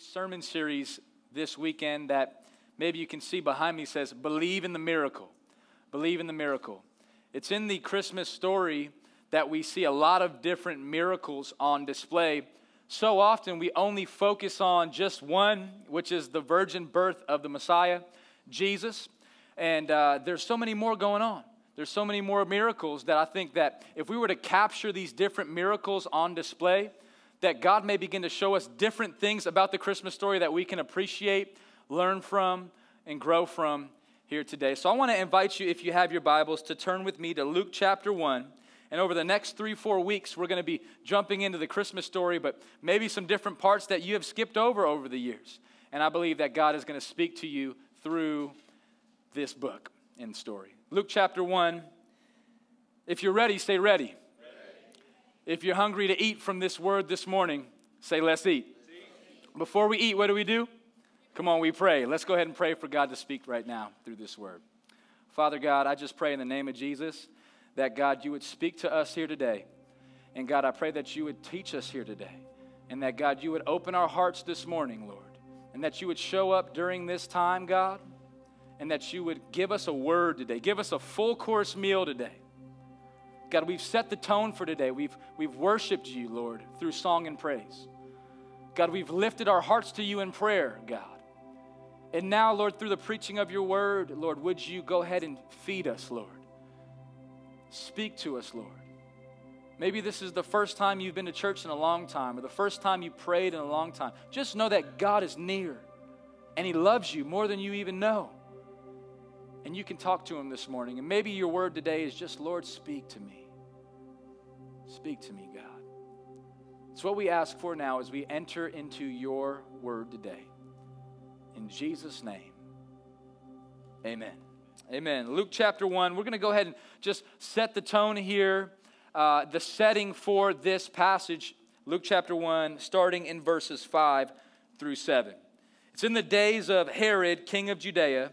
sermon series this weekend that maybe you can see behind me says, Believe in the Miracle. Believe in the Miracle. It's in the Christmas story that we see a lot of different miracles on display. So often we only focus on just one, which is the virgin birth of the Messiah, Jesus. And there's so many more going on. There's so many more miracles that I think that if we were to capture these different miracles on display, that God may begin to show us different things about the Christmas story that we can appreciate, learn from, and grow from here today. So I want to invite you, if you have your Bibles, to turn with me to Luke chapter 1. And over the next 3-4 weeks, we're going to be jumping into the Christmas story, but maybe some different parts that you have skipped over the years. And I believe that God is going to speak to you through this book and story. Luke chapter 1, if you're ready, say ready. Ready. If you're hungry to eat from this word this morning, say let's eat. Let's eat. Before we eat, what do? Come on, we pray. Let's go ahead and pray for God to speak right now through this word. Father God, I just pray in the name of Jesus that God, you would speak to us here today. And God, I pray that you would teach us here today. And that God, you would open our hearts this morning, Lord. And that you would show up during this time, God. And that you would give us a word today. Give us a full course meal today. God, we've set the tone for today. We've worshiped you, Lord, through song and praise. God, we've lifted our hearts to you in prayer, God. And now, Lord, through the preaching of your word, Lord, would you go ahead and feed us, Lord. Speak to us, Lord. Maybe this is the first time you've been to church in a long time, or the first time you prayed in a long time. Just know that God is near, and he loves you more than you even know. And you can talk to him this morning. And maybe your word today is just, Lord, speak to me. Speak to me, God. It's what we ask for now as we enter into your word today. In Jesus' name, amen. Amen. Luke chapter 1, we're going to go ahead and just set the tone here, the setting for this passage. Luke chapter 1, starting in verses 5 through 7. It's in the days of Herod, king of Judea,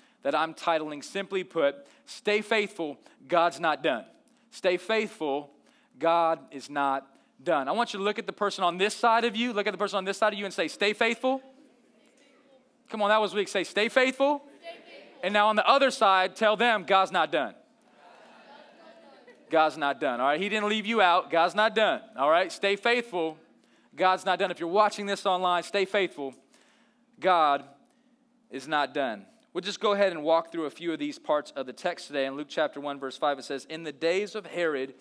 that I'm titling, simply put, Stay Faithful, God's Not Done. Stay faithful, God is not done. I want you to look at the person on this side of you, look at the person on this side of you and say, Stay faithful. Come on, that was weak. Say, Stay faithful. Stay faithful. And now on the other side, tell them, God's not done. God's not done. All right, he didn't leave you out. God's not done. All right, stay faithful. God's not done. If you're watching this online, stay faithful. God is not done. We'll just go ahead and walk through a few of these parts of the text today. In Luke chapter 1, verse 5, it says, In the days of Herod,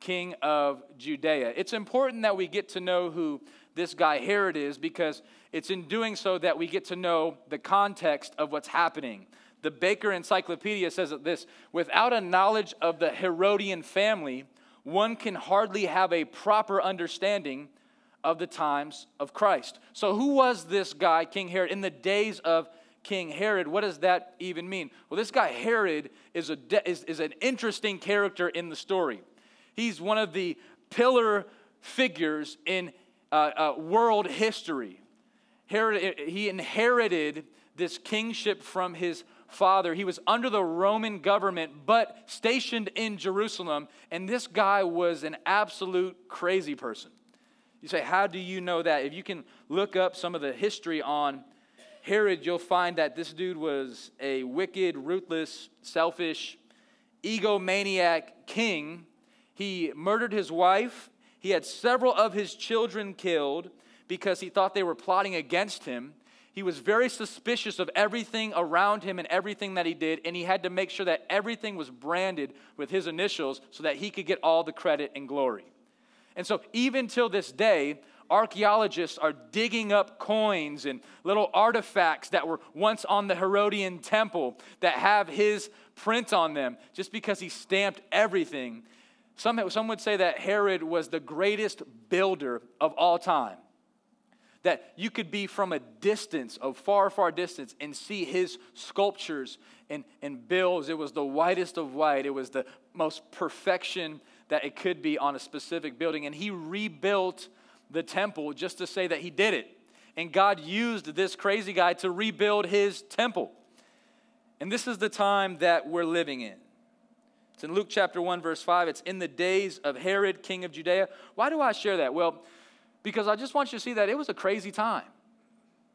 king of Judea. It's important that we get to know who this guy Herod is, because it's in doing so that we get to know the context of what's happening. The Baker Encyclopedia says this, without a knowledge of the Herodian family, one can hardly have a proper understanding of the times of Christ. So who was this guy, King Herod, in the days of King Herod? What does that even mean? Well, this guy Herod is an interesting character in the story. He's one of the pillar figures in world history. Herod, he inherited this kingship from his father. He was under the Roman government, but stationed in Jerusalem. And this guy was an absolute crazy person. You say, how do you know that? If you can look up some of the history on Herod, you'll find that this dude was a wicked, ruthless, selfish, egomaniac king. He murdered his wife. He had several of his children killed because he thought they were plotting against him. He was very suspicious of everything around him and everything that he did, and he had to make sure that everything was branded with his initials so that he could get all the credit and glory. And so even till this day, archaeologists are digging up coins and little artifacts that were once on the Herodian temple that have his print on them, just because he stamped everything. Some would say that Herod was the greatest builder of all time. That you could be from a distance, a far, far distance, and see his sculptures and bills. It was the whitest of white. It was the most perfection that it could be on a specific building. And he rebuilt the temple just to say that he did it. And God used this crazy guy to rebuild his temple. And this is the time that we're living in. It's in Luke chapter 1, verse 5. It's in the days of Herod, king of Judea. Why do I share that? Well, because I just want you to see that it was a crazy time.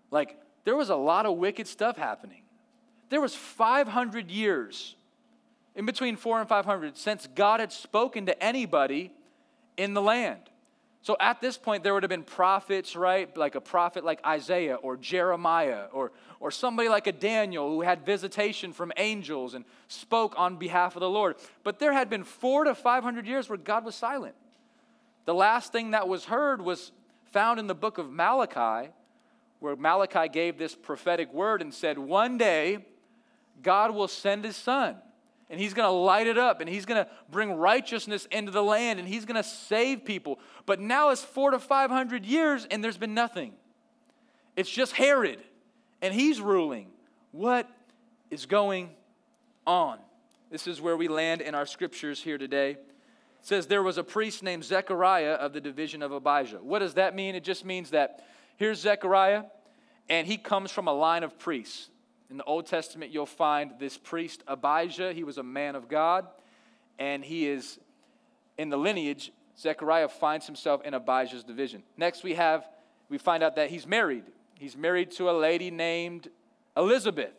Like, there was a lot of wicked stuff happening. There was 500 years, in between 400 and 500, since God had spoken to anybody in the land. So at this point, there would have been prophets, right? Like a prophet like Isaiah or Jeremiah or somebody like a Daniel who had visitation from angels and spoke on behalf of the Lord. But there had been 400 to 500 years where God was silent. The last thing that was heard was found in the book of Malachi, where Malachi gave this prophetic word and said, one day God will send his son, and he's going to light it up, and he's going to bring righteousness into the land, and he's going to save people. But now it's 400 to 500 years, and there's been nothing. It's just Herod, and he's ruling. What is going on? This is where we land in our scriptures here today. It says there was a priest named Zechariah of the division of Abijah. What does that mean? It just means that here's Zechariah, and he comes from a line of priests. In the Old Testament, you'll find this priest Abijah. He was a man of God, and he is in the lineage. Zechariah finds himself in Abijah's division. Next, we find out that he's married. He's married to a lady named Elizabeth,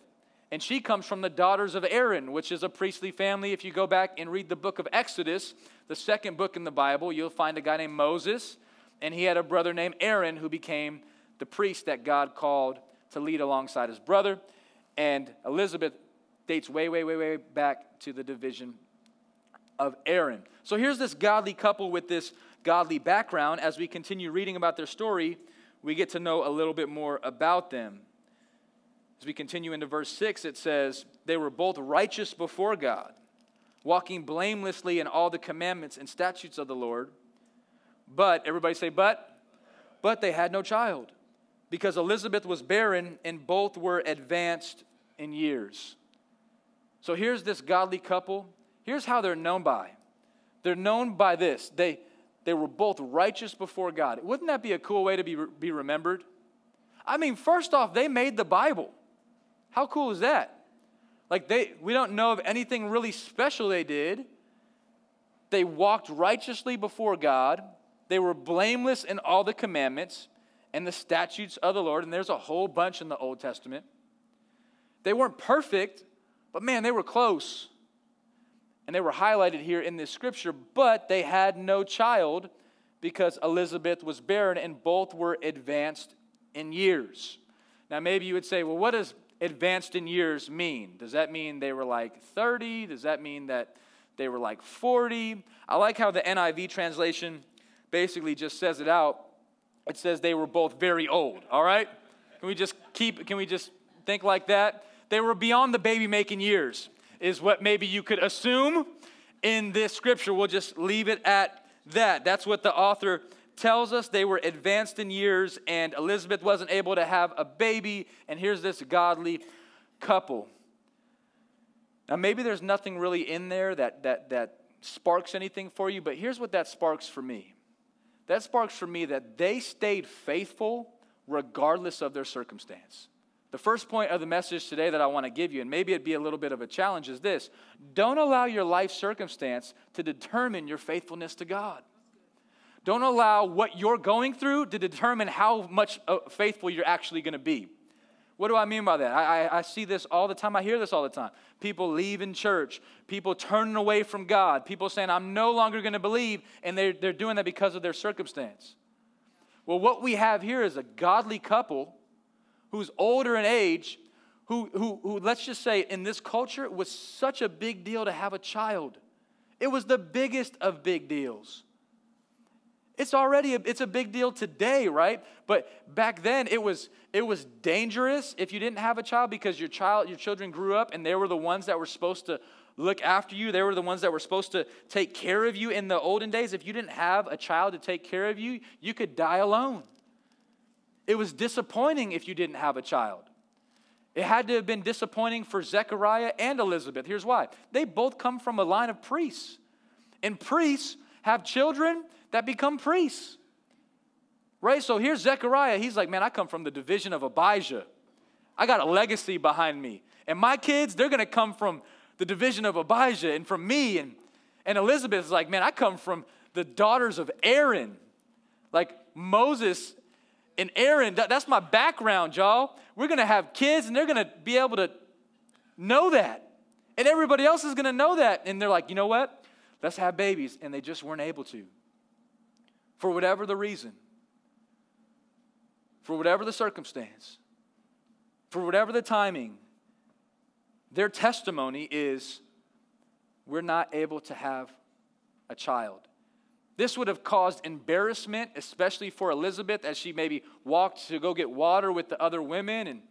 and she comes from the daughters of Aaron, which is a priestly family. If you go back and read the book of Exodus, the second book in the Bible, you'll find a guy named Moses, and he had a brother named Aaron who became the priest that God called to lead alongside his brother. And Elizabeth dates way back to the division of Aaron. So here's this godly couple with this godly background. As we continue reading about their story, we get to know a little bit more about them. As we continue into verse 6, it says, they were both righteous before God, walking blamelessly in all the commandments and statutes of the Lord. But, everybody say, but they had no child, because Elizabeth was barren and both were advanced in years. So here's this godly couple. Here's how they're known by. They're known by this. They were both righteous before God. Wouldn't that be a cool way to be remembered? I mean, first off, they made the Bible. How cool is that? Like, we don't know of anything really special they did. They walked righteously before God. They were blameless in all the commandments and the statutes of the Lord. And there's a whole bunch in the Old Testament. They weren't perfect, but man, they were close. And they were highlighted here in this scripture, but they had no child because Elizabeth was barren and both were advanced in years. Now, maybe you would say, well, what does advanced in years mean? Does that mean they were like 30? Does that mean that they were like 40? I like how the NIV translation basically just says it out. It says they were both very old, all right? Can we just think like that? They were beyond the baby-making years is what maybe you could assume in this scripture. We'll just leave it at that. That's what the author tells us. They were advanced in years, and Elizabeth wasn't able to have a baby, and here's this godly couple. Now, maybe there's nothing really in there that sparks anything for you, but here's what that sparks for me. That sparks for me that they stayed faithful regardless of their circumstance. The first point of the message today that I want to give you, and maybe it'd be a little bit of a challenge, is this. Don't allow your life circumstance to determine your faithfulness to God. Don't allow what you're going through to determine how much faithful you're actually going to be. What do I mean by that? I see this all the time. I hear this all the time. People leaving church. People turning away from God. People saying, I'm no longer going to believe, and they're doing that because of their circumstance. Well, what we have here is a godly couple who's older in age, who let's just say, in this culture, it was such a big deal to have a child. It was the biggest of big deals. It's a big deal today, right? But back then it was dangerous if you didn't have a child, because your children grew up and they were the ones that were supposed to look after you. They were the ones that were supposed to take care of you in the olden days. If you didn't have a child to take care of you, you could die alone. It was disappointing if you didn't have a child. It had to have been disappointing for Zechariah and Elizabeth. Here's why. They both come from a line of priests. And priests have children that become priests. Right? So here's Zechariah. He's like, man, I come from the division of Abijah. I got a legacy behind me. And my kids, they're going to come from the division of Abijah and from me. And Elizabeth's like, man, I come from the daughters of Aaron. Like Moses and Aaron, that's my background, y'all. We're going to have kids, and they're going to be able to know that. And everybody else is going to know that. And they're like, you know what? Let's have babies. And they just weren't able to. For whatever the reason. For whatever the circumstance. For whatever the timing. Their testimony is, we're not able to have a child. This would have caused embarrassment, especially for Elizabeth, as she maybe walked to go get water with the other women. And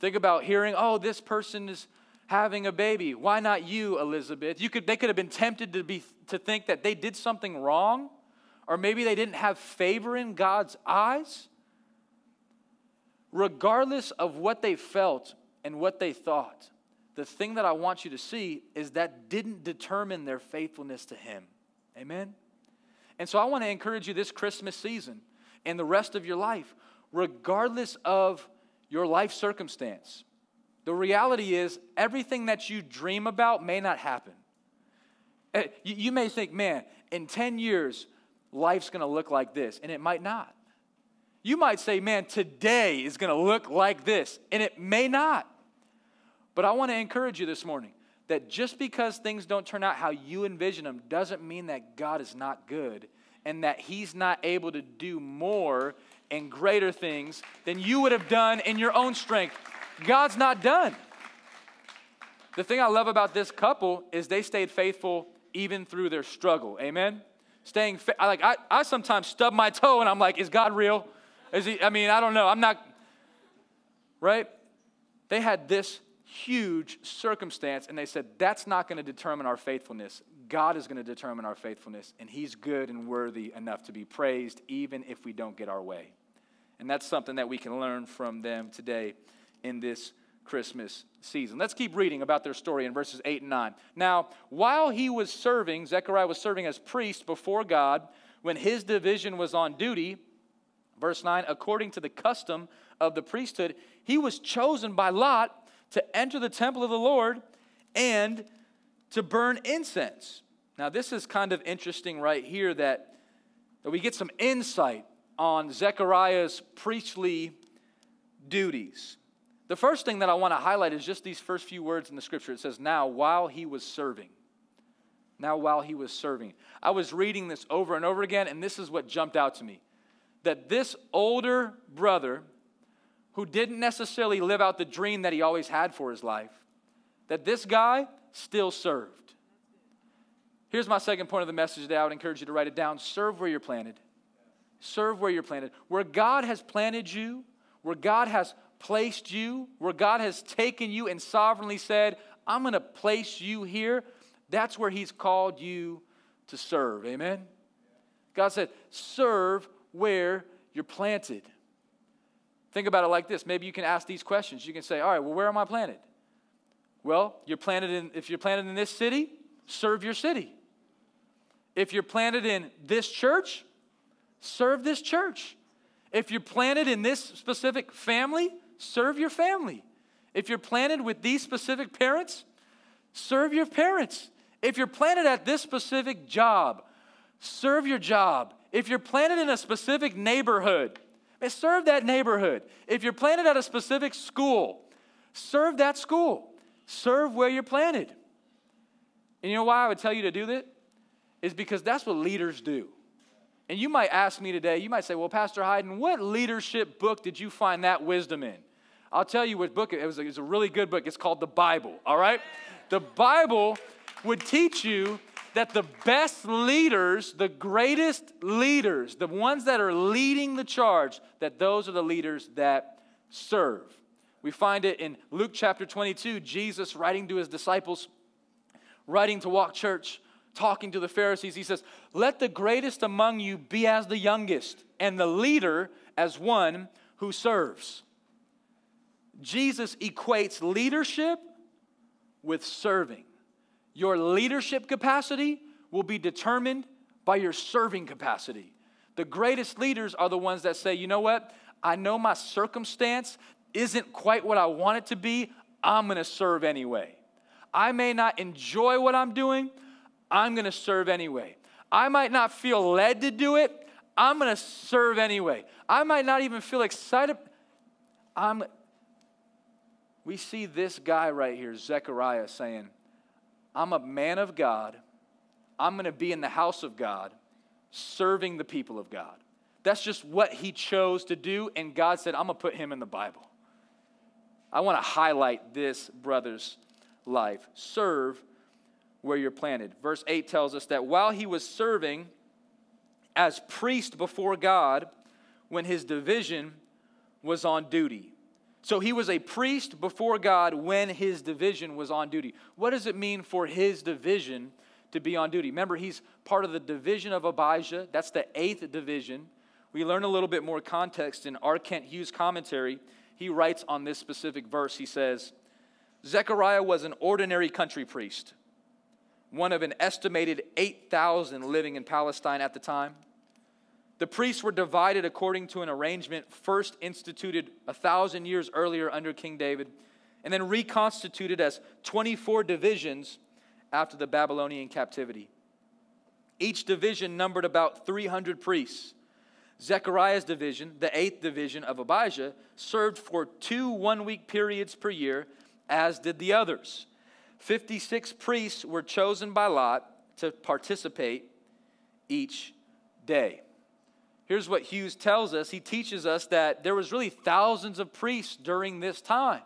think about hearing, oh, this person is having a baby. Why not you, Elizabeth? They could have been tempted to think that they did something wrong, or maybe they didn't have favor in God's eyes. Regardless of what they felt and what they thought, the thing that I want you to see is that didn't determine their faithfulness to Him. Amen? And so I want to encourage you this Christmas season and the rest of your life, regardless of your life circumstance. The reality is everything that you dream about may not happen. You may think, man, in 10 years, life's going to look like this, and it might not. You might say, man, today is going to look like this, and it may not. But I want to encourage you this morning that just because things don't turn out how you envision them doesn't mean that God is not good and that He's not able to do more and greater things than you would have done in your own strength. God's not done. The thing I love about this couple is they stayed faithful even through their struggle. Amen? I sometimes stub my toe and I'm like, is God real? I don't know. I'm not, right? They had this huge circumstance, and they said, that's not going to determine our faithfulness. God is going to determine our faithfulness, and He's good and worthy enough to be praised, even if we don't get our way. And that's something that we can learn from them today in this Christmas season. Let's keep reading about their story in verses 8 and 9. Now, while he was serving, Zechariah was serving as priest before God when his division was on duty. Verse 9, according to the custom of the priesthood, he was chosen by lot to enter the temple of the Lord and to burn incense. Now, this is kind of interesting right here that we get some insight on Zechariah's priestly duties. The first thing that I want to highlight is just these first few words in the scripture. It says, now while he was serving. Now while he was serving. I was reading this over and over again, and this is what jumped out to me. That this older brother, who didn't necessarily live out the dream that he always had for his life, that this guy still served. Here's my second point of the message today. I would encourage you to write it down. Serve where you're planted. Serve where you're planted. Where God has planted you, where God has placed you, where God has taken you and sovereignly said, I'm going to place you here, that's where He's called you to serve. Amen? God said, serve where you're planted. Think about it like this. Maybe you can ask these questions. You can say, all right, well, where am I planted? Well, if you're planted in this city, serve your city. If you're planted in this church, serve this church. If you're planted in this specific family, serve your family. If you're planted with these specific parents, serve your parents. If you're planted at this specific job, serve your job. If you're planted in a specific neighborhood, serve that neighborhood. If you're planted at a specific school, serve that school. Serve where you're planted. And you know why I would tell you to do that? Is because that's what leaders do. And you might ask me today, you might say, well, Pastor Hyden, what leadership book did you find that wisdom in? I'll tell you what book. It was a really good book. It's called the Bible, all right? The Bible would teach you that the best leaders, the greatest leaders, the ones that are leading the charge, that those are the leaders that serve. We find it in Luke chapter 22, Jesus writing to His disciples, writing to Walk Church, talking to the Pharisees. He says, let the greatest among you be as the youngest, and the leader as one who serves. Jesus equates leadership with serving. Your leadership capacity will be determined by your serving capacity. The greatest leaders are the ones that say, you know what? I know my circumstance isn't quite what I want it to be. I'm going to serve anyway. I may not enjoy what I'm doing. I'm going to serve anyway. I might not feel led to do it. I'm going to serve anyway. I might not even feel excited. We see this guy right here, Zechariah, saying, I'm a man of God. I'm going to be in the house of God, serving the people of God. That's just what he chose to do, and God said, I'm going to put him in the Bible. I want to highlight this brother's life. Serve where you're planted. Verse 8 tells us that while he was serving as priest before God, when his division was on duty. So he was a priest before God when his division was on duty. What does it mean for his division to be on duty? Remember, he's part of the division of Abijah. That's the 8th division. We learn a little bit more context in R. Kent Hughes' commentary. He writes on this specific verse, he says, Zechariah was an ordinary country priest, one of an estimated 8,000 living in Palestine at the time. The priests were divided according to an arrangement first instituted 1,000 years earlier under King David, and then reconstituted as 24 divisions after the Babylonian captivity. Each division numbered about 300 priests. Zechariah's division, the 8th division of Abijah, served for 2 one-week periods per year, as did the others. 56 priests were chosen by lot to participate each day. Here's what Hughes tells us. He teaches us that there was really thousands of priests during this time.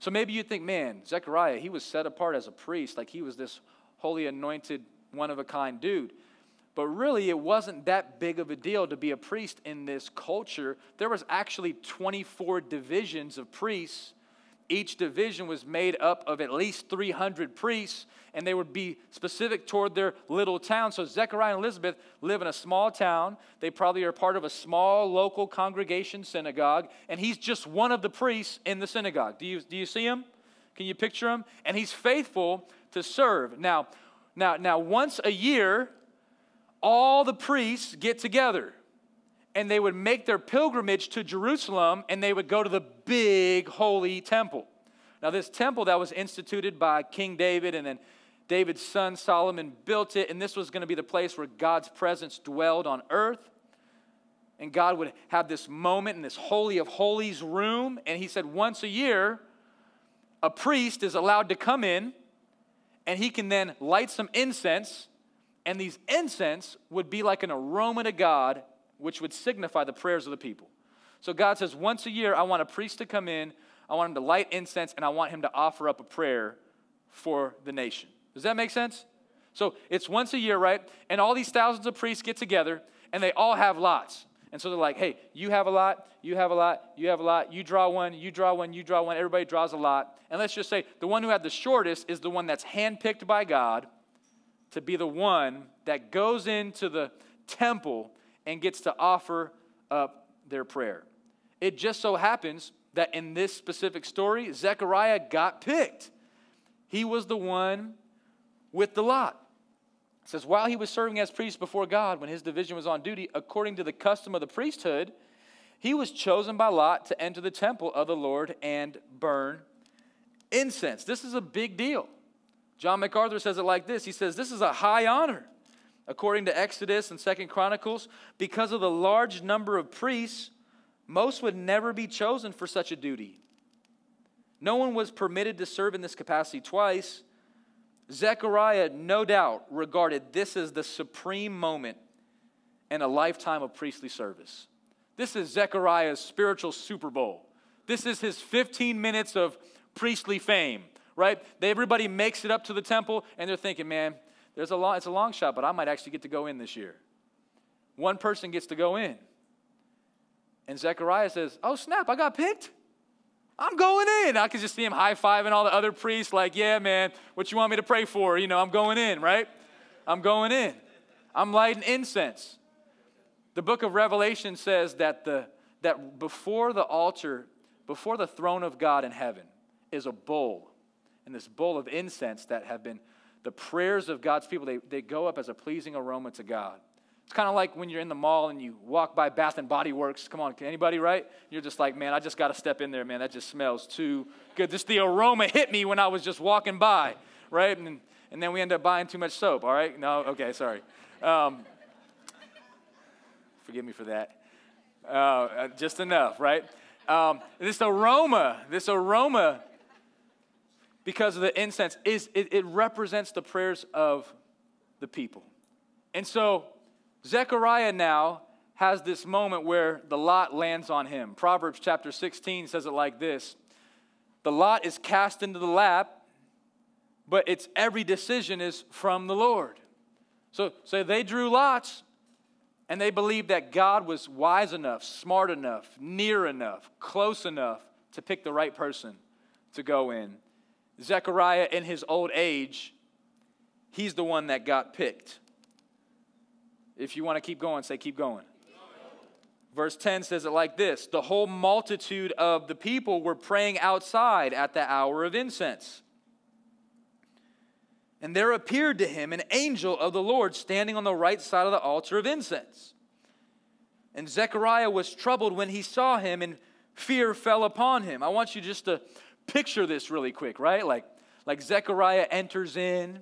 So maybe you think, man, Zechariah, he was set apart as a priest, like he was this holy, anointed, one-of-a-kind dude. But really, it wasn't that big of a deal to be a priest in this culture. There was actually 24 divisions of priests. Each division was made up of at least 300 priests, and they would be specific toward their little town. So Zechariah and Elizabeth live in a small town. They probably are part of a small local congregation synagogue, and he's just one of the priests in the synagogue. Do you see him? Can you picture him? And he's faithful to serve. Now, once a year, all the priests get together, and they would make their pilgrimage to Jerusalem, and they would go to the big holy temple. Now, this temple that was instituted by King David, and then David's son Solomon built it, and this was going to be the place where God's presence dwelled on earth. And God would have this moment in this holy of holies room, and he said once a year, a priest is allowed to come in, and he can then light some incense, and these incense would be like an aroma to God, which would signify the prayers of the people. So God says, once a year, I want a priest to come in, I want him to light incense, and I want him to offer up a prayer for the nation. Does that make sense? So it's once a year, right? And all these thousands of priests get together, and they all have lots. And so they're like, hey, you have a lot, you have a lot, you have a lot, you draw one, you draw one, you draw one, everybody draws a lot. And let's just say the one who had the shortest is the one that's handpicked by God to be the one that goes into the temple and gets to offer up their prayer. It just so happens that in this specific story, Zechariah got picked. He was the one with the lot. It says, while he was serving as priest before God, when his division was on duty, according to the custom of the priesthood, he was chosen by lot to enter the temple of the Lord and burn incense. This is a big deal. John MacArthur says it like this. He says, this is a high honor. According to Exodus and 2 Chronicles, because of the large number of priests, most would never be chosen for such a duty. No one was permitted to serve in this capacity twice. Zechariah, no doubt, regarded this as the supreme moment in a lifetime of priestly service. This is Zechariah's spiritual Super Bowl. This is his 15 minutes of priestly fame, right? Everybody makes it up to the temple, and they're thinking, man, it's a long shot, but I might actually get to go in this year. One person gets to go in. And Zechariah says, oh, snap, I got picked. I'm going in. I can just see him high-fiving all the other priests like, yeah, man, what you want me to pray for? You know, I'm going in, right? I'm going in. I'm lighting incense. The book of Revelation says that the that before the altar, before the throne of God in heaven, is a bowl. And this bowl of incense that have been the prayers of God's people, they go up as a pleasing aroma to God. It's kind of like when you're in the mall and you walk by Bath and Body Works. Come on, can anybody, right? You're just like, man, I just got to step in there, man. That just smells too good. Just the aroma hit me when I was just walking by, right? And then we end up buying too much soap, all right? No, okay, sorry. Forgive me for that. Just enough, right? This aroma, because of the incense, it represents the prayers of the people. And so Zechariah now has this moment where the lot lands on him. Proverbs chapter 16 says it like this: the lot is cast into the lap, but its every decision is from the Lord. So they drew lots, and they believed that God was wise enough, smart enough, near enough, close enough to pick the right person to go in. Zechariah, in his old age, he's the one that got picked. If you want to keep going, say keep going. Verse 10 says it like this: the whole multitude of the people were praying outside at the hour of incense. And there appeared to him an angel of the Lord standing on the right side of the altar of incense. And Zechariah was troubled when he saw him, and fear fell upon him. I want you just to picture this really quick, right? Like Zechariah enters in.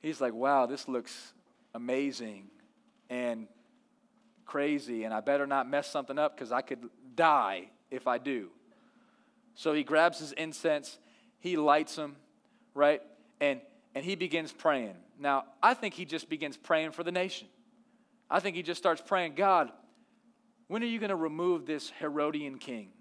He's like, wow, this looks amazing and crazy, and I better not mess something up because I could die if I do. So he grabs his incense, he lights them, right? And he begins praying. Now, I think he just begins praying for the nation. I think he just starts praying, God, when are you going to remove this Herodian king?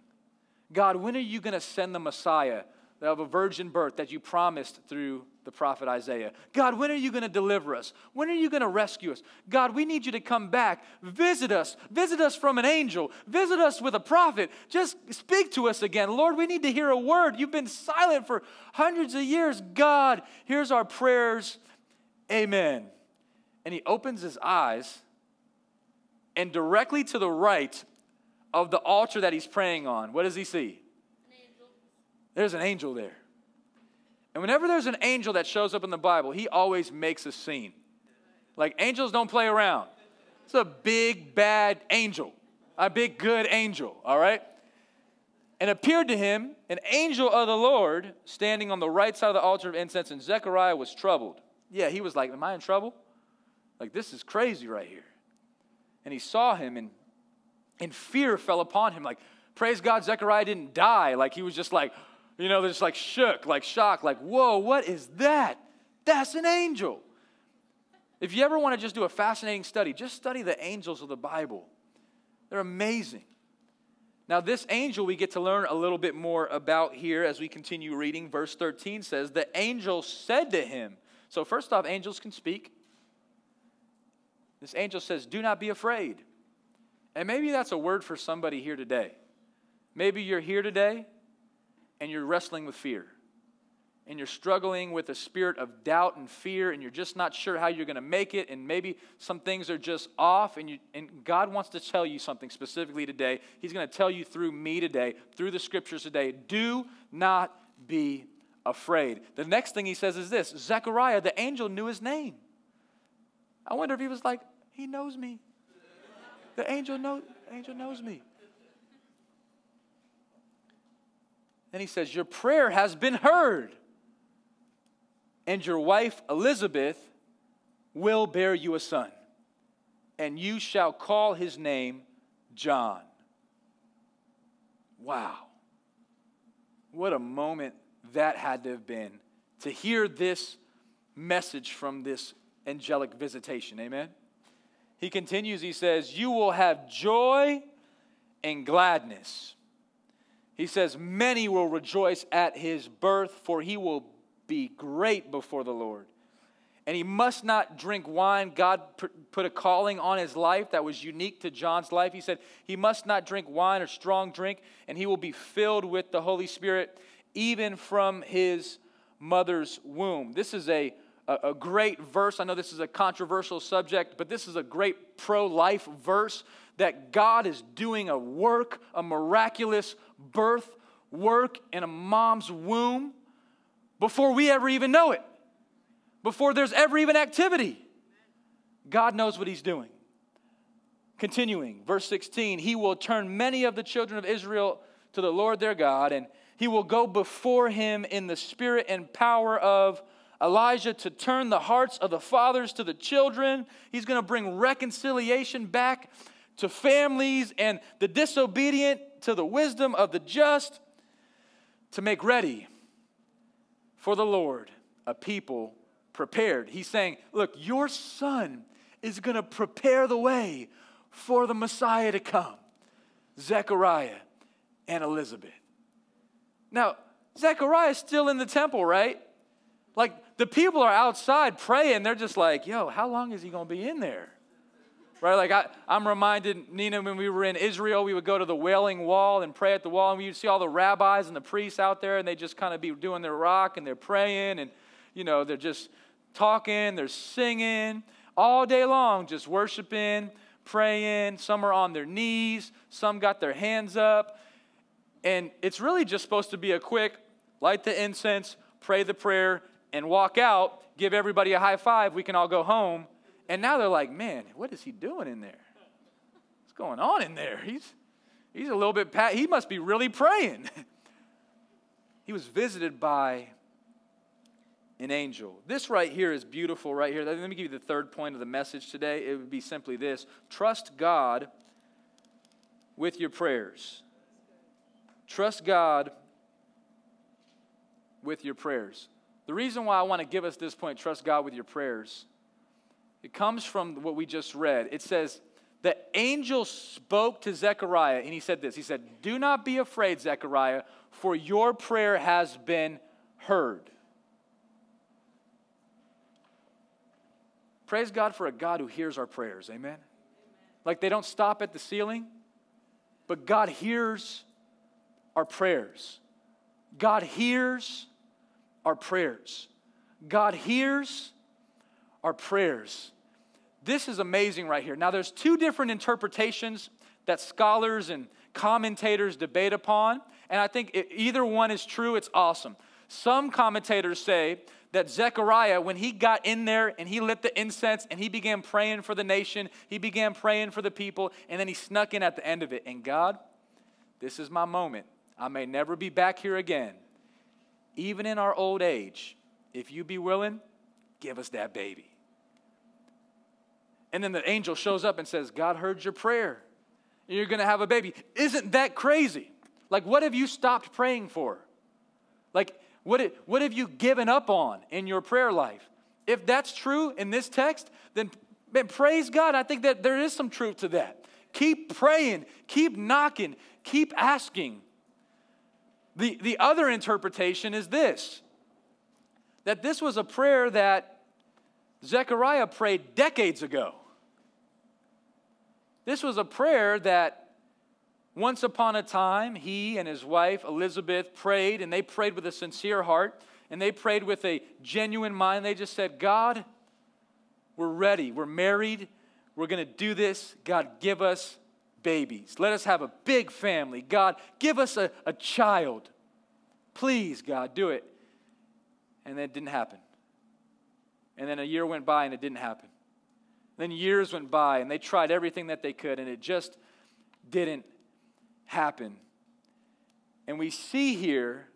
God, when are you going to send the Messiah of a virgin birth that you promised through the prophet Isaiah? God, when are you going to deliver us? When are you going to rescue us? God, we need you to come back. Visit us. Visit us from an angel. Visit us with a prophet. Just speak to us again. Lord, we need to hear a word. You've been silent for hundreds of years. God, here's our prayers. Amen. And he opens his eyes, and directly to the right of the altar that he's praying on, what does he see? An angel. There's an angel there. And whenever there's an angel that shows up in the Bible, he always makes a scene. Like, angels don't play around. It's a big, bad angel, a big, good angel, all right? And appeared to him an angel of the Lord standing on the right side of the altar of incense, and Zechariah was troubled. Yeah, he was like, am I in trouble? Like, this is crazy right here. And he saw him, and fear fell upon him. Like, praise God, Zechariah didn't die. Like, he was just like, you know, just like shook, like shocked, like, whoa, what is that? That's an angel. If you ever want to just do a fascinating study, just study the angels of the Bible. They're amazing. Now, this angel we get to learn a little bit more about here as we continue reading. Verse 13 says, the angel said to him. So first off, angels can speak. This angel says, do not be afraid. And maybe that's a word for somebody here today. Maybe you're here today, and you're wrestling with fear, and you're struggling with a spirit of doubt and fear, and you're just not sure how you're going to make it, and maybe some things are just off, and God wants to tell you something specifically today. He's going to tell you through me today, through the scriptures today, do not be afraid. The next thing he says is this: Zechariah, the angel, knew his name. I wonder if he was like, he knows me. The angel knows me. Then he says, your prayer has been heard, and your wife Elizabeth will bear you a son, and you shall call his name John. Wow. What a moment that had to have been to hear this message from this angelic visitation. Amen. He continues, he says, you will have joy and gladness. He says, many will rejoice at his birth, for he will be great before the Lord. And he must not drink wine. God put a calling on his life that was unique to John's life. He said, he must not drink wine or strong drink, and he will be filled with the Holy Spirit even from his mother's womb. This is a a great verse. I know this is a controversial subject, but this is a great pro-life verse that God is doing a work, a miraculous birth work in a mom's womb before we ever even know it, before there's ever even activity. God knows what he's doing. Continuing, verse 16, he will turn many of the children of Israel to the Lord their God, and he will go before him in the spirit and power of Elijah to turn the hearts of the fathers to the children. He's going to bring reconciliation back to families and the disobedient to the wisdom of the just, to make ready for the Lord a people prepared. He's saying, look, your son is going to prepare the way for the Messiah to come, Zechariah and Elizabeth. Now, Zechariah's still in the temple, right? Like, the people are outside praying. They're just like, yo, how long is he going to be in there? Right? Like, I'm reminded, Nina, when we were in Israel, we would go to the Wailing Wall and pray at the wall, and we would see all the rabbis and the priests out there, and they just kind of be doing their rock, and they're praying, and, you know, they're just talking, they're singing all day long, just worshiping, praying. Some are on their knees. Some got their hands up. And it's really just supposed to be a quick, light the incense, pray the prayer, and walk out, give everybody a high five, we can all go home. And now they're like, man, what is he doing in there? What's going on in there? He's a little bit, he must be really praying. He was visited by an angel. This right here is beautiful right here. Let me give you the third point of the message today. It would be simply this: trust God with your prayers. Trust God with your prayers. The reason why I want to give us this point, trust God with your prayers, it comes from what we just read. It says, the angel spoke to Zechariah, and he said this. He said, do not be afraid, Zechariah, for your prayer has been heard. Praise God for a God who hears our prayers, amen? Like, they don't stop at the ceiling, but God hears our prayers. God hears our prayers. God hears our prayers. This is amazing right here. Now, there's two different interpretations that scholars and commentators debate upon, and I think either one is true. It's awesome. Some commentators say that Zechariah, when he got in there and he lit the incense and he began praying for the nation, he began praying for the people, and then he snuck in at the end of it. And God, this is my moment. I may never be back here again. Even in our old age, if you be willing, give us that baby. And then the angel shows up and says, God heard your prayer. You're going to have a baby. Isn't that crazy? Like, what have you stopped praying for? Like, what have you given up on in your prayer life? If that's true in this text, then praise God. I think that there is some truth to that. Keep praying. Keep knocking. Keep asking. The other interpretation is this, that this was a prayer that Zechariah prayed decades ago. This was a prayer that once upon a time he and his wife Elizabeth prayed, and they prayed with a sincere heart, and they prayed with a genuine mind. They just said, God, we're ready. We're married. We're going to do this. God, give us babies. Let us have a big family. God, give us a child. Please, God, do it. And then it didn't happen. And then a year went by and it didn't happen. Then years went by and they tried everything that they could and it just didn't happen. And we see here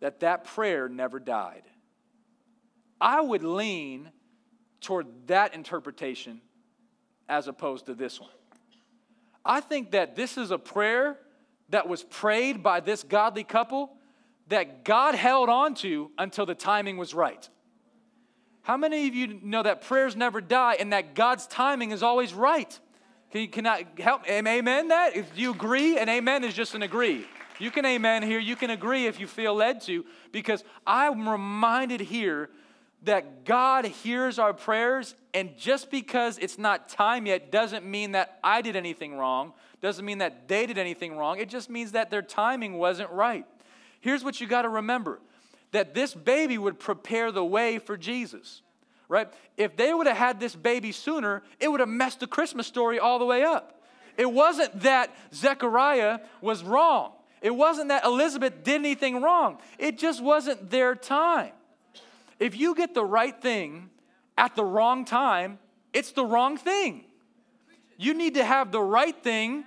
that that prayer never died. I would lean toward that interpretation as opposed to this one. I think that this is a prayer that was prayed by this godly couple that God held on to until the timing was right. How many of you know that prayers never die and that God's timing is always right? Can I help? Amen that? If you agree, an amen is just an agree. You can amen here. You can agree if you feel led to, because I'm reminded here that God hears our prayers, and just because it's not time yet doesn't mean that I did anything wrong, doesn't mean that they did anything wrong. It just means that their timing wasn't right. Here's what you got to remember, that this baby would prepare the way for Jesus. right? If they would have had this baby sooner, it would have messed the Christmas story all the way up. It wasn't that Zechariah was wrong. It wasn't that Elizabeth did anything wrong. It just wasn't their time. If you get the right thing at the wrong time, it's the wrong thing. You need to have the right thing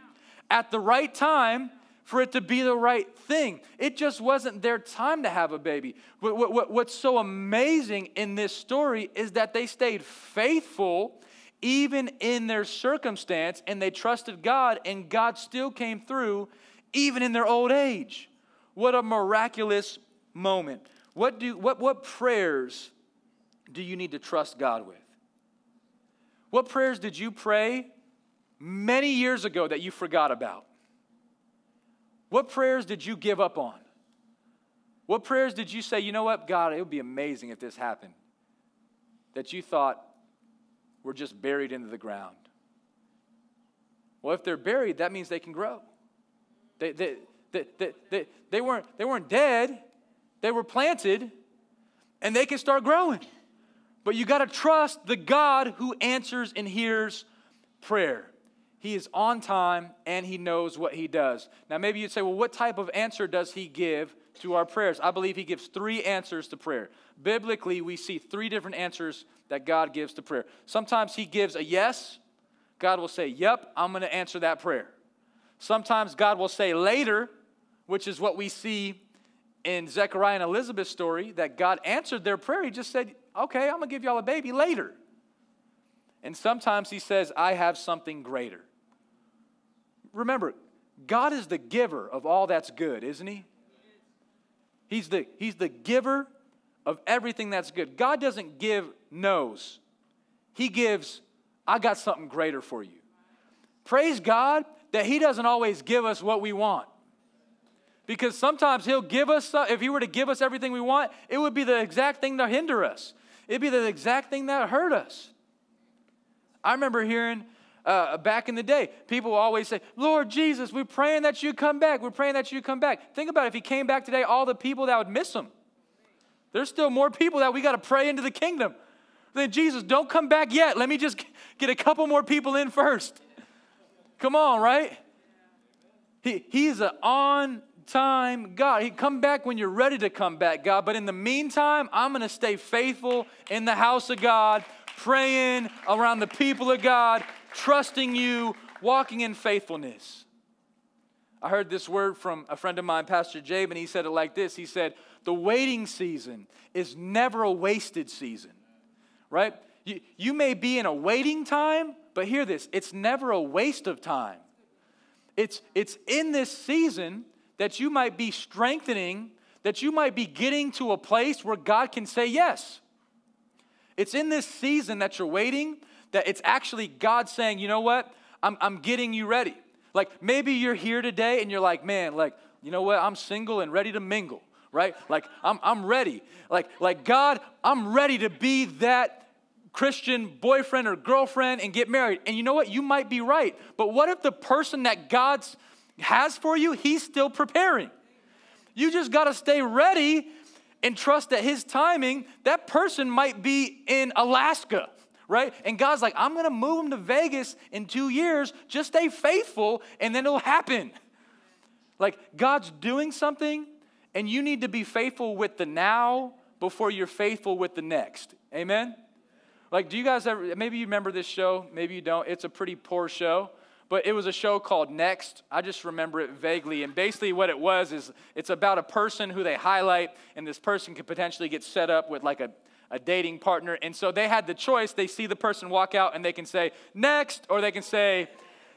at the right time for it to be the right thing. It just wasn't their time to have a baby. What's so amazing in this story is that they stayed faithful even in their circumstance, and they trusted God, and God still came through even in their old age. What a miraculous moment. What prayers do you need to trust God with? What prayers did you pray many years ago that you forgot about? What prayers did you give up on? What prayers did you say, you know what, God, it would be amazing if this happened, that you thought were just buried into the ground? Well, if they're buried, that means they can grow. They weren't dead. They were planted, and they can start growing. But you got to trust the God who answers and hears prayer. He is on time, and he knows what he does. Now, maybe you'd say, well, what type of answer does he give to our prayers? I believe he gives three answers to prayer. Biblically, we see three different answers that God gives to prayer. Sometimes he gives a yes. God will say, yep, I'm going to answer that prayer. Sometimes God will say later, which is what we see in Zechariah and Elizabeth's story, that God answered their prayer. He just said, okay, I'm going to give y'all a baby later. And sometimes he says, I have something greater. Remember, God is the giver of all that's good, isn't he? He's the giver of everything that's good. God doesn't give no's. He gives, I got something greater for you. Praise God that he doesn't always give us what we want. Because sometimes he'll give us, if he were to give us everything we want, it would be the exact thing that hinder us. It'd be the exact thing that hurt us. I remember hearing back in the day, people always say, Lord Jesus, we're praying that you come back. We're praying that you come back. Think about it. If he came back today, all the people that would miss him. There's still more people that we got to pray into the kingdom. Then Jesus, don't come back yet. Let me just get a couple more people in first. Come on, right? He's an on-time God. He come back when you're ready to come back, God. But in the meantime, I'm going to stay faithful in the house of God, praying around the people of God, trusting you, walking in faithfulness. I heard this word from a friend of mine, Pastor Jabe, and he said it like this. He said, the waiting season is never a wasted season, right? You may be in a waiting time, but hear this, it's never a waste of time. It's in this season that you might be strengthening, that you might be getting to a place where God can say yes. It's in this season that you're waiting that it's actually God saying, you know what, I'm getting you ready. Like maybe you're here today and you're like, man, like, you know what, I'm single and ready to mingle, right? Like I'm ready. Like God, I'm ready to be that Christian boyfriend or girlfriend and get married. And you know what, you might be right. But what if the person that God has for you, he's still preparing? You just got to stay ready and trust that his timing, that person might be in Alaska, right? And God's like, I'm going to move him to Vegas in 2 years. Just stay faithful, and then it'll happen. Like, God's doing something, and you need to be faithful with the now before you're faithful with the next. Amen? Like, do you guys ever, maybe you remember this show, maybe you don't. It's a pretty poor show. But it was a show called Next. I just remember it vaguely. And basically what it was is it's about a person who they highlight, and this person could potentially get set up with like a dating partner. And so they had the choice. They see the person walk out, and they can say, next, or they can say,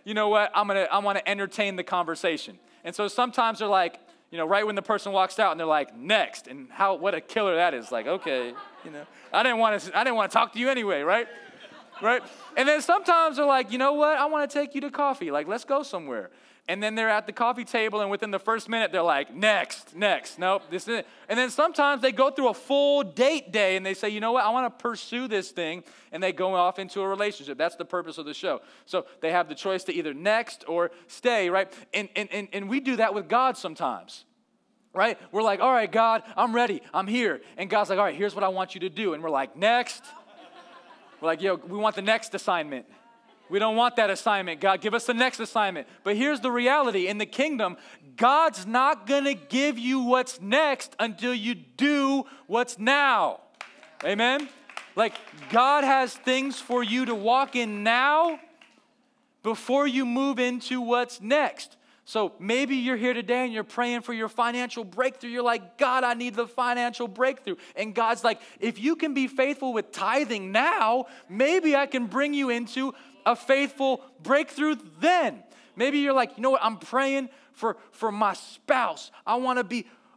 you know what, I want to entertain the conversation. And so sometimes they're like, you know, right when the person walks out, and they're like, next. And what a killer that is. Like, okay, you know, I didn't want to talk to you anyway, right? Right? And then sometimes they're like, you know what? I want to take you to coffee. Like, let's go somewhere. And then they're at the coffee table, and within the first minute, they're like, next. Nope, this isn't it. And then sometimes they go through a full date day, and they say, you know what? I want to pursue this thing, and they go off into a relationship. That's the purpose of the show. So they have the choice to either next or stay, right? And we do that with God sometimes. Right? We're like, all right, God, I'm ready. I'm here. And God's like, all right, here's what I want you to do. And we're like, next. We're like, yo, we want the next assignment. We don't want that assignment. God, give us the next assignment. But here's the reality. In the kingdom, God's not going to give you what's next until you do what's now. Amen? Like, God has things for you to walk in now before you move into what's next. So maybe you're here today and you're praying for your financial breakthrough. You're like, God, I need the financial breakthrough. And God's like, if you can be faithful with tithing now, maybe I can bring you into a faithful breakthrough then. Maybe you're like, you know what, I'm praying for my spouse. I want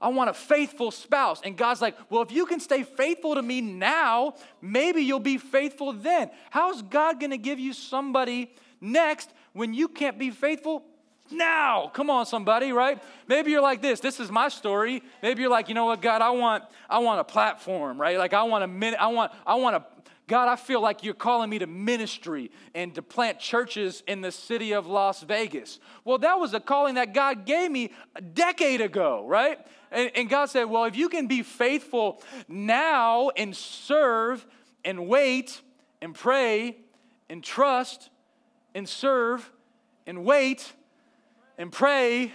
a faithful spouse. And God's like, well, if you can stay faithful to me now, maybe you'll be faithful then. How's God going to give you somebody next when you can't be faithful now? Come on, somebody, right? Maybe you're like this is my story. Maybe you're like, you know what, God, I want a platform, right? Like God, I feel like you're calling me to ministry and to plant churches in the city of Las Vegas. Well, that was a calling that God gave me a decade ago, right? And God said, well, if you can be faithful now and serve and wait and pray and trust and serve and wait and pray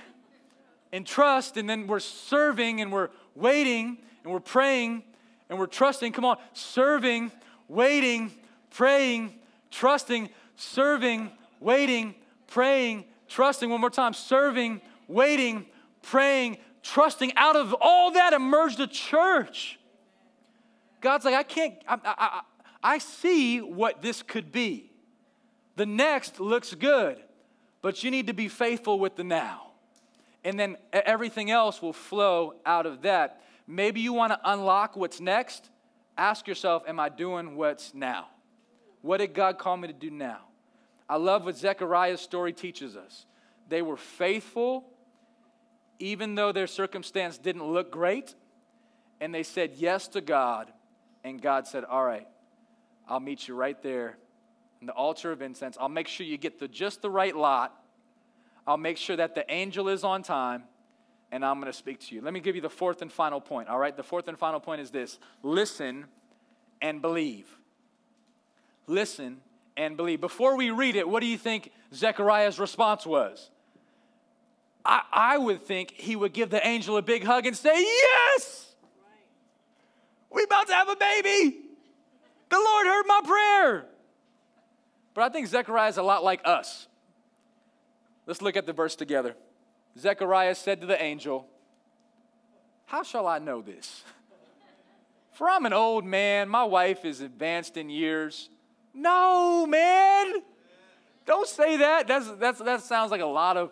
and trust, and then we're serving and we're waiting and we're praying and we're trusting. Come on, serving, waiting, praying, trusting, serving, waiting, praying, trusting. One more time, serving, waiting, praying, trusting. Out of all that emerged a church. God's like, I see what this could be. The next looks good, but you need to be faithful with the now. And then everything else will flow out of that. Maybe you want to unlock what's next. Ask yourself, am I doing what's now? What did God call me to do now? I love what Zechariah's story teaches us. They were faithful even though their circumstance didn't look great. And they said yes to God. And God said, all right, I'll meet you right there in the altar of incense. I'll make sure you get just the right lot. I'll make sure that the angel is on time. And I'm going to speak to you. Let me give you the fourth and final point, all right? The fourth and final point is this. Listen and believe. Listen and believe. Before we read it, what do you think Zechariah's response was? I would think he would give the angel a big hug and say, yes! Right. We're about to have a baby! The Lord heard my prayer! But I think Zechariah's a lot like us. Let's look at the verse together. Zechariah said to the angel, how shall I know this? For I'm an old man. My wife is advanced in years. No, man. Don't say that. That sounds like a lot of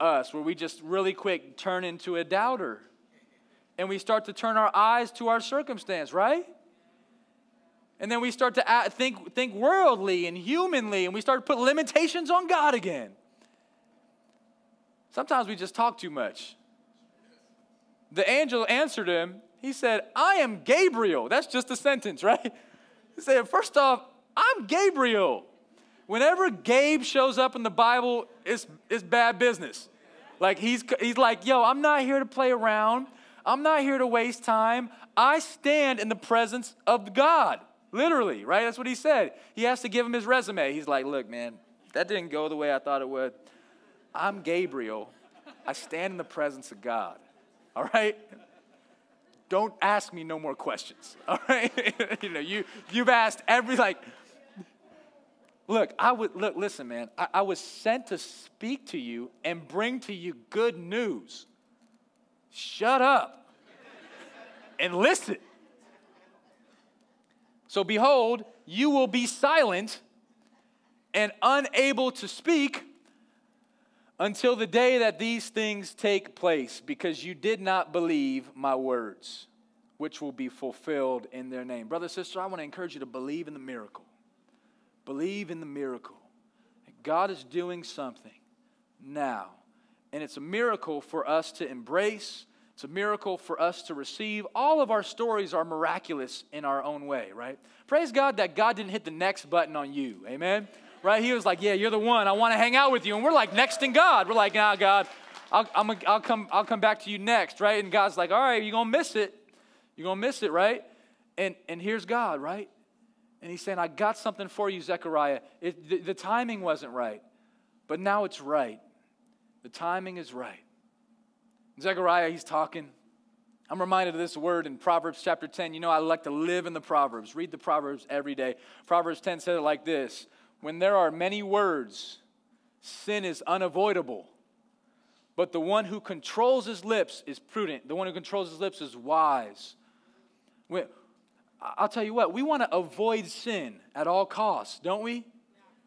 us, where we just really quick turn into a doubter. And we start to turn our eyes to our circumstance, right? And then we start to think worldly and humanly, and we start to put limitations on God again. Sometimes we just talk too much. The angel answered him. He said, I am Gabriel. That's just a sentence, right? He said, first off, I'm Gabriel. Whenever Gabe shows up in the Bible, it's bad business. Like he's like, yo, I'm not here to play around. I'm not here to waste time. I stand in the presence of God. Literally, right? That's what he said. He has to give him his resume. He's like, look, man, that didn't go the way I thought it would. I'm Gabriel. I stand in the presence of God. All right? Don't ask me no more questions. All right? You know, you've asked every, like, listen, man, I was sent to speak to you and bring to you good news. Shut up and listen. So behold, you will be silent and unable to speak until the day that these things take place, because you did not believe my words, which will be fulfilled in their name. Brother, sister, I want to encourage you to believe in the miracle. Believe in the miracle. God is doing something now. And it's a miracle for us to embrace. It's a miracle for us to receive. All of our stories are miraculous in our own way, right? Praise God that God didn't hit the next button on you. Amen. Right? He was like, yeah, you're the one. I want to hang out with you. And we're like, next in God. We're like, nah, God, I'll come back to you next, right? And God's like, all right, you're going to miss it. You're going to miss it, right? And here's God, right? and he's saying, I got something for you, Zechariah. The timing wasn't right, but now it's right. The timing is right. Zechariah, he's talking. I'm reminded of this word in Proverbs chapter 10. You know, I like to live in the Proverbs. Read the Proverbs every day. Proverbs 10 says it like this. When there are many words, sin is unavoidable. But the one who controls his lips is prudent. The one who controls his lips is wise. I'll tell you what, we want to avoid sin at all costs, don't we?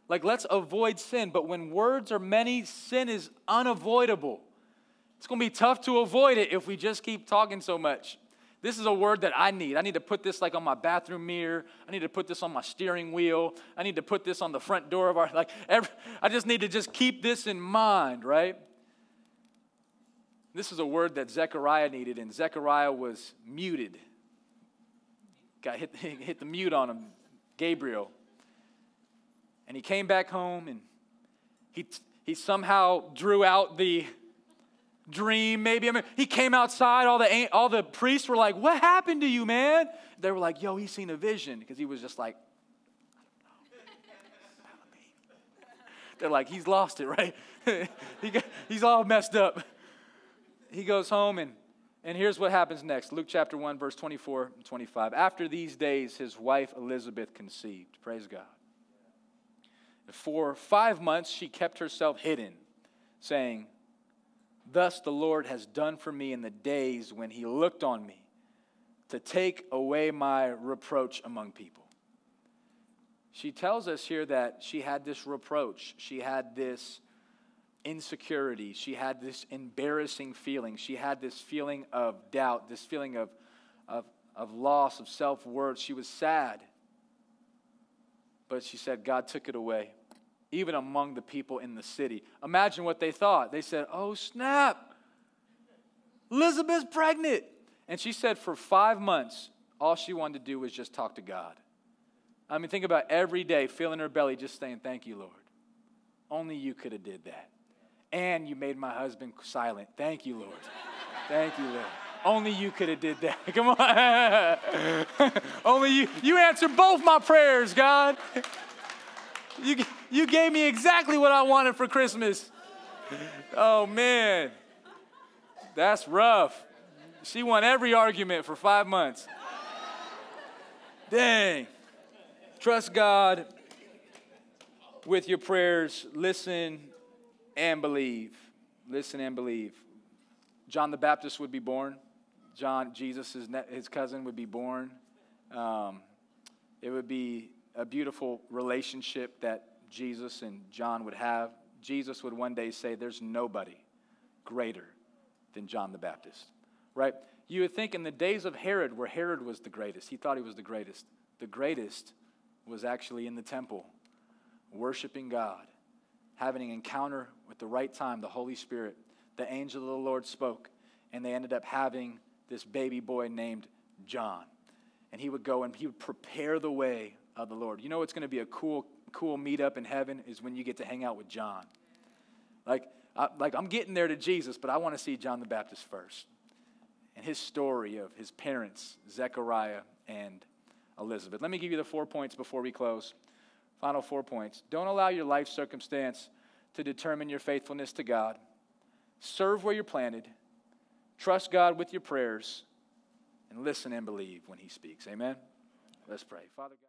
Like, let's avoid sin. But when words are many, sin is unavoidable. It's going to be tough to avoid it if we just keep talking so much. This is a word that I need. I need to put this like on my bathroom mirror. I need to put this on my steering wheel. I need to put this on the front door of our, I just need to just keep this in mind, right? This is a word that Zechariah needed, and Zechariah was muted. Got hit the mute on him, Gabriel. And he came back home, and he somehow drew out the dream, maybe. I mean, he came outside. All the priests were like, what happened to you, man? They were like, yo, he's seen a vision, because he was just like, I don't know. They're like, he's lost it, right? He's all messed up. He goes home, and here's what happens next. Luke chapter 1, verse 24 and 25. After these days, his wife Elizabeth conceived. Praise God. For 5 months, she kept herself hidden, saying, thus the Lord has done for me in the days when he looked on me to take away my reproach among people. She tells us here that she had this reproach. She had this insecurity. She had this embarrassing feeling. She had this feeling of doubt, this feeling of loss, of self-worth. She was sad. But she said, God took it away, even among the people in the city. Imagine what they thought. They said, oh, snap, Elizabeth's pregnant. And she said for 5 months, all she wanted to do was just talk to God. I mean, think about every day feeling her belly, just saying, thank you, Lord. Only you could have did that. And you made my husband silent. Thank you, Lord. Thank you, Lord. Only you could have did that. Come on. Only you. You answered both my prayers, God. You gave me exactly what I wanted for Christmas. Oh, man. That's rough. She won every argument for 5 months. Dang. Trust God with your prayers. Listen and believe. Listen and believe. John the Baptist would be born. John, Jesus, his cousin, would be born. It would be a beautiful relationship that Jesus and John would have. Jesus would one day say, there's nobody greater than John the Baptist, right? You would think in the days of Herod, where Herod was the greatest, he thought he was the greatest. The greatest was actually in the temple, worshiping God, having an encounter with the right time, the Holy Spirit. The angel of the Lord spoke, and they ended up having this baby boy named John. And he would go and he would prepare the way of the Lord. You know what's going to be a cool meetup in heaven is when you get to hang out with John. Like I'm getting there to Jesus, but I want to see John the Baptist first. And his story of his parents, Zechariah and Elizabeth. Let me give you the 4 points before we close. Final 4 points. Don't allow your life circumstance to determine your faithfulness to God. Serve where you're planted. Trust God with your prayers. And listen and believe when he speaks. Amen? Let's pray. Father God.